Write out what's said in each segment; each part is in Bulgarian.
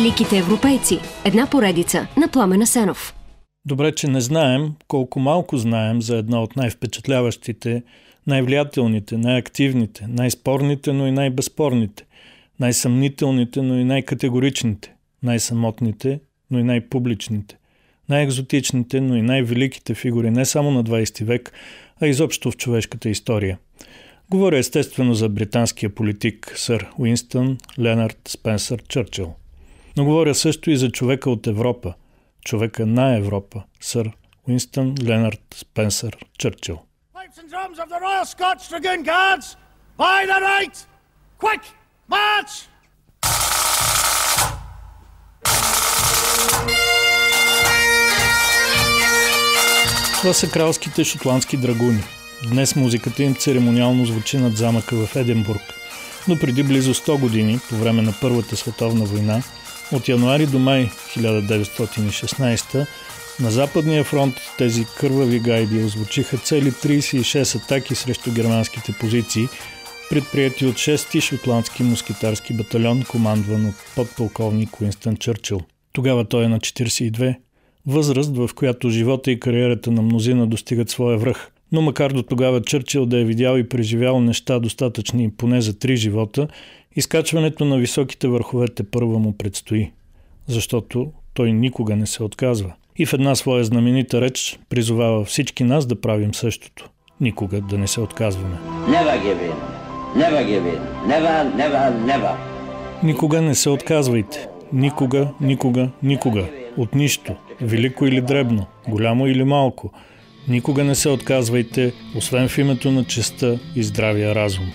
Великите европейци. Една поредица на Пламена Сенов. Добре, че не знаем, колко малко знаем за една от най-впечатляващите, най-влиятелните, най-активните, най-спорните, но и най-безспорните, най-съмнителните, но и най-категоричните, най-самотните, но и най-публичните, най-екзотичните, но и най-великите фигури не само на 20 век, а изобщо в човешката история. Говоря естествено за британския политик сър Уинстън Ленард Спенсър Чърчил. Но говоря също и за човека от Европа, човека на Европа, сър Уинстън Ленард Спенсър Чърчил. Това са кралските шотландски драгуни. Днес музиката им церемониално звучи над замъка в Единбург. Но преди близо 100 години, по време на Първата световна война, от януари до май 1916, на Западния фронт тези кървави гайди озвучиха цели 36 атаки срещу германските позиции, предприяти от 6-ти шотландски мускетарски батальон, командван от подполковник Уинстън Чърчил. Тогава той е на 42, възраст, в която живота и кариерата на мнозина достигат своя връх. Но макар до тогава Чърчил да е видял и преживял неща достатъчни поне за 3 живота, изкачването на високите върхове тепърва му предстои, защото той никога не се отказва. И в една своя знаменита реч призовава всички нас да правим същото. Никога да не се отказваме. Never give in. Never give in. Never, never, never. Никога не се отказвайте. Никога, никога, никога. От нищо. Велико или дребно. Голямо или малко. Никога не се отказвайте, освен в името на честта и здравия разум.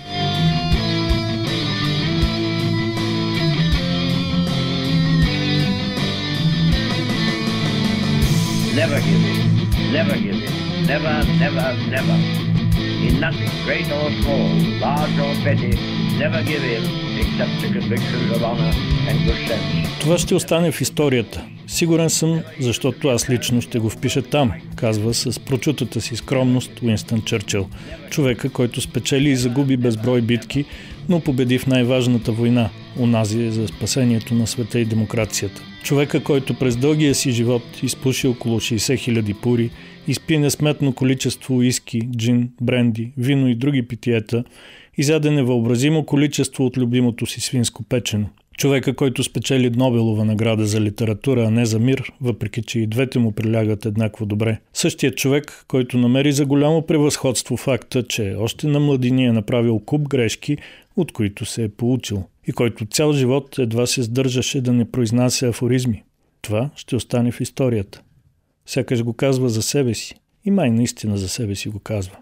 Never give in, never give in, never, never, never. In nothing, great or small, large or petty, never give in, except the convictions of honor and good sense. Това ще остане в историята. Сигурен съм, защото аз лично ще го впиша там, казва с прочутата си скромност Уинстън Чърчил, човека, който спечели и загуби безброй битки, но победи в най-важната война, онази за спасението на света и демокрацията. Човека, който през дългия си живот изпуши около 60 000 пури, изпи несметно количество уиски, джин, бренди, вино и други питиета, изяде невъобразимо количество от любимото си свинско печено. Човека, който спечели Нобелова награда за литература, а не за мир, въпреки че и двете му прилягат еднакво добре. Същият човек, който намери за голямо превъзходство факта, че още на младини е направил куп грешки, от които се е поучил, и който цял живот едва се сдържаше да не произнася афоризми. Това ще остане в историята. Сякаш го казва за себе си. И май наистина за себе си го казва.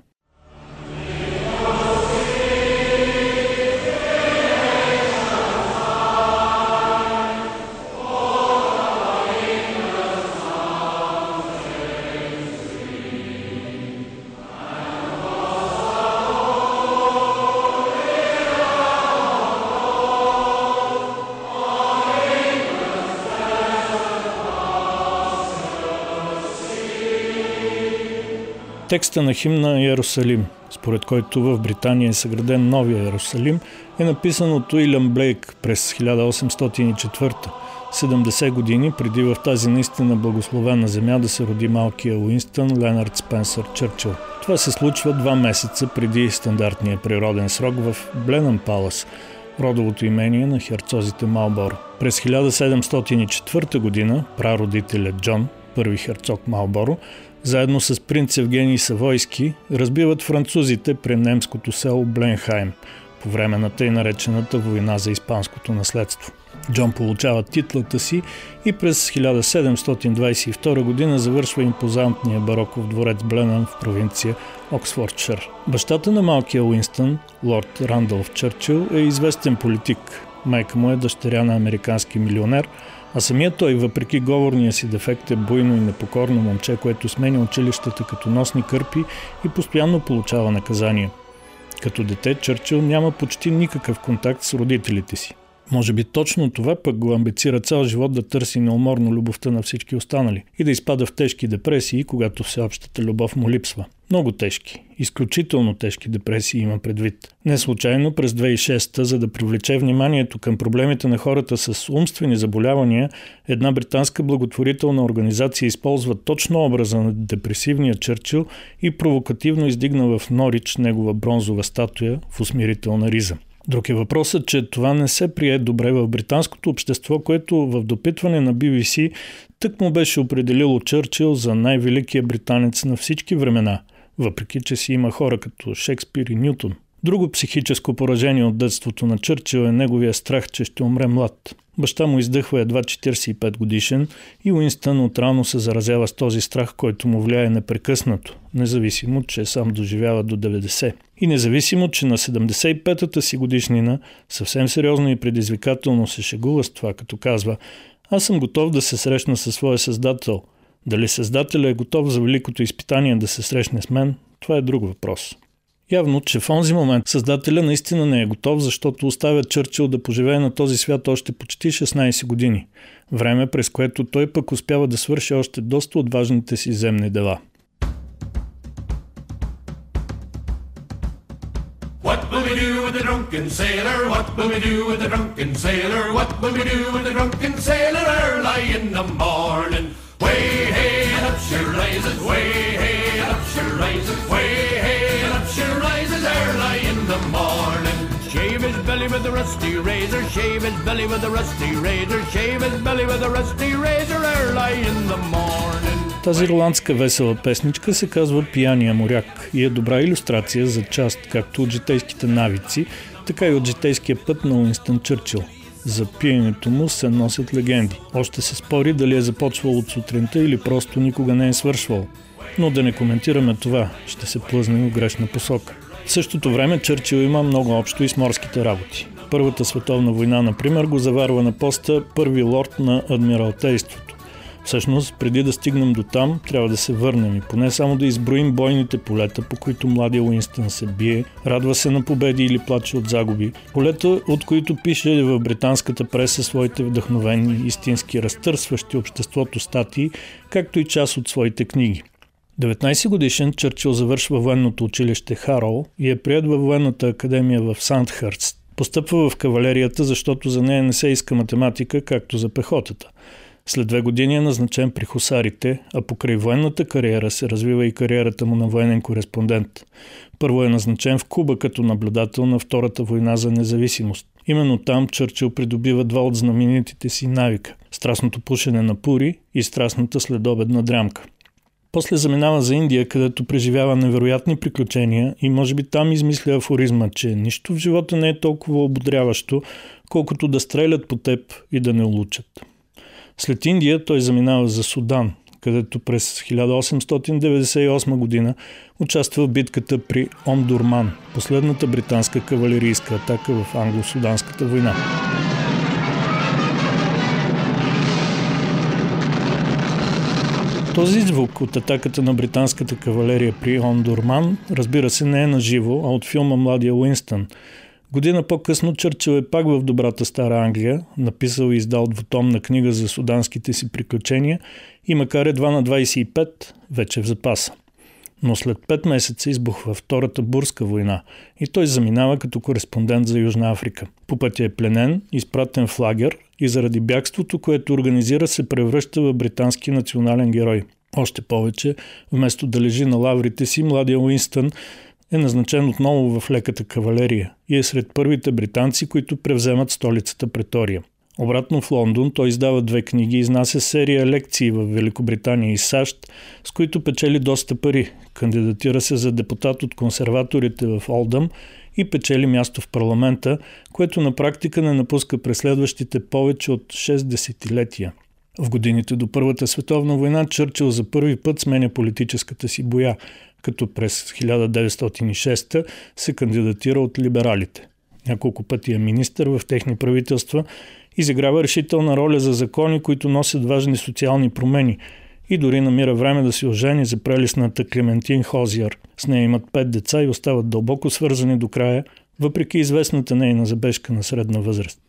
Текста на химна Иерусалим, според който в Британия е съграден новия Иерусалим, е написан от Уилям Блейк през 1804, 70 години преди в тази наистина благословена земя да се роди малкия Уинстън Ленард Спенсър Чърчил. Това се случва 2 месеца преди стандартния природен срок в Бленнен Палас, родовото имение на херцозите Малборо. През 1704 година прародителят Джон, първи херцог Малборо, заедно с принц Евгений Савойски, разбиват французите при немското село Бленхайм по време на тъй наречената война за испанското наследство. Джон получава титлата си и през 1722 година завършва импозантния бароков дворец Бленъм в провинция Оксфордшир. Бащата на малкия Уинстън, лорд Рандолф Чърчил, е известен политик. Майка му е дъщеря на американски милионер, а самият той, въпреки говорния си дефект, е буйно и непокорно момче, което сменя училищата като носни кърпи и постоянно получава наказания. Като дете Чърчил няма почти никакъв контакт с родителите си. Може би точно това пък го амбицира цял живот да търси неуморно любовта на всички останали и да изпада в тежки депресии, когато всеобщата любов му липсва. Много тежки, изключително тежки депресии има предвид. Не случайно през 2006-та, за да привлече вниманието към проблемите на хората с умствени заболявания, една британска благотворителна организация използва точно образа на депресивния Чърчил и провокативно издигна в Норич негова бронзова статуя в усмирителна риза. Друг е въпросът, че това не се прие добре в британското общество, което в допитване на BBC тък му беше определило Чърчил за най-великия британец на всички времена, въпреки че си има хора като Шекспир и Нютон. Друго психическо поражение от детството на Чърчил е неговия страх, че ще умре млад. Баща му издъхва едва 45 годишен и Уинстън отрано се заразява с този страх, който му влияе непрекъснато, независимо, че сам доживява до 90. И независимо, че на 75-та си годишнина съвсем сериозно и предизвикателно се шегува с това, като казва: «Аз съм готов да се срещна със своя създател. Дали създателя е готов за великото изпитание да се срещне с мен, това е друг въпрос». Явно, че в онзи момент създателя наистина не е готов, защото оставя Чърчил да поживее на този свят още почти 16 години. Време, през което той пък успява да свърши още доста от важните си земни дела. With a rusty razor, shave his belly with a rusty razor, shave his belly with a rusty razor early in the morning. Тази ирландска весела песничка се казва Пияния моряк и е добра илюстрация за част както от житейските навици, така и от житейския път на Уинстън Чърчил. За пиенето му се носят легенди. Още се спори дали е започвал от сутринта или просто никога не е свършвал. Но да не коментираме това, ще се плъзнем в грешна посока. В същото време Чърчил има много общо и с морските работи. Първата световна война, например, го заварва на поста първи лорд на Адмиралтейството. Всъщност, преди да стигнем до там, трябва да се върнем и поне само да изброим бойните полета, по които младия Уинстън се бие, радва се на победи или плаче от загуби. Полета, от които пише в британската преса своите вдъхновени, истински разтърсващи обществото статии, както и част от своите книги. 19-годишен Чърчил завършва военното училище Хароу и е приет във военната академия в Сандхърст. Постъпва в кавалерията, защото за нея не се иска математика, както за пехотата. След 2 години е назначен при хусарите, а покрай военната кариера се развива и кариерата му на военен кореспондент. Първо е назначен в Куба като наблюдател на Втората война за независимост. Именно там Чърчил придобива два от знаменитите си навика – страстното пушене на пури и страстната следобедна дрямка. После заминава за Индия, където преживява невероятни приключения и може би там измисля афоризма, че нищо в живота не е толкова ободряващо, колкото да стрелят по теб и да не улучат. След Индия той заминава за Судан, където през 1898 година участва в битката при Омдурман, последната британска кавалерийска атака в англо-суданската война. Този звук от атаката на британската кавалерия при Омдурман, разбира се, не е наживо, а от филма «Младия Уинстън». Година по-късно Чърчил е пак в добрата стара Англия, написал и издал двутомна книга за суданските си приключения и макар едва на 25, вече в запаса. Но след 5 месеца избухва Втората Бурска война и той заминава като кореспондент за Южна Африка. По пътя е пленен, изпратен в лагер и заради бягството, което организира, се превръща в британски национален герой. Още повече, вместо да лежи на лаврите си, младия Уинстън е назначен отново в леката кавалерия и е сред първите британци, които превземат столицата Претория. Обратно в Лондон той издава 2 книги и изнася серия лекции в Великобритания и САЩ, с които печели доста пари. Кандидатира се за депутат от консерваторите в Олдъм и печели място в парламента, което на практика не напуска през следващите повече от 6 десетилетия. В годините до Първата световна война Чърчил за първи път сменя политическата си боя, като през 1906 се кандидатира от либералите. Няколко пъти е министър в техни правителства, изиграва решителна роля за закони, които носят важни социални промени и дори намира време да се ожени за прелестната Клементин Хозияр. С нея имат 5 деца и остават дълбоко свързани до края, въпреки известната нейна забежка на средна възраст.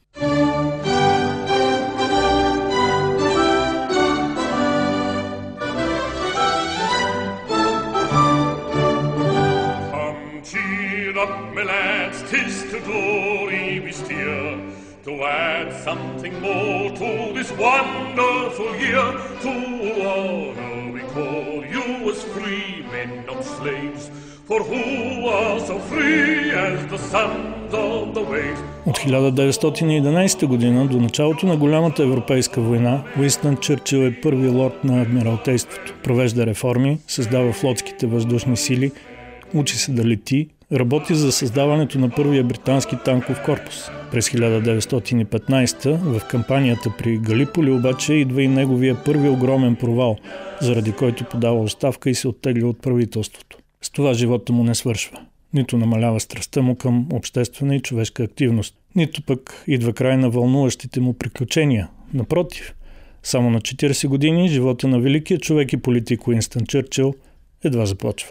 'tis to glory we steer, to add something more to this wonderful year. To honor we call you as free men, not slaves. For who are so free as the sons of the waves. От 1911 година до началото на голямата европейска война, Уинстън Чърчил е първи лорд на Адмиралтейството. Провежда реформи, създава флотските въздушни сили, учи се да лети, работи за създаването на първия британски танков корпус. През 1915 в кампанията при Галиполи обаче идва и неговия първи огромен провал, заради който подава оставка и се оттегля от правителството. С това живота му не свършва. Нито намалява страстта му към обществена и човешка активност, нито пък идва край на вълнуващите му приключения. Напротив, само на 40 години живота на великия човек и политик Уинстън Чърчил едва започва.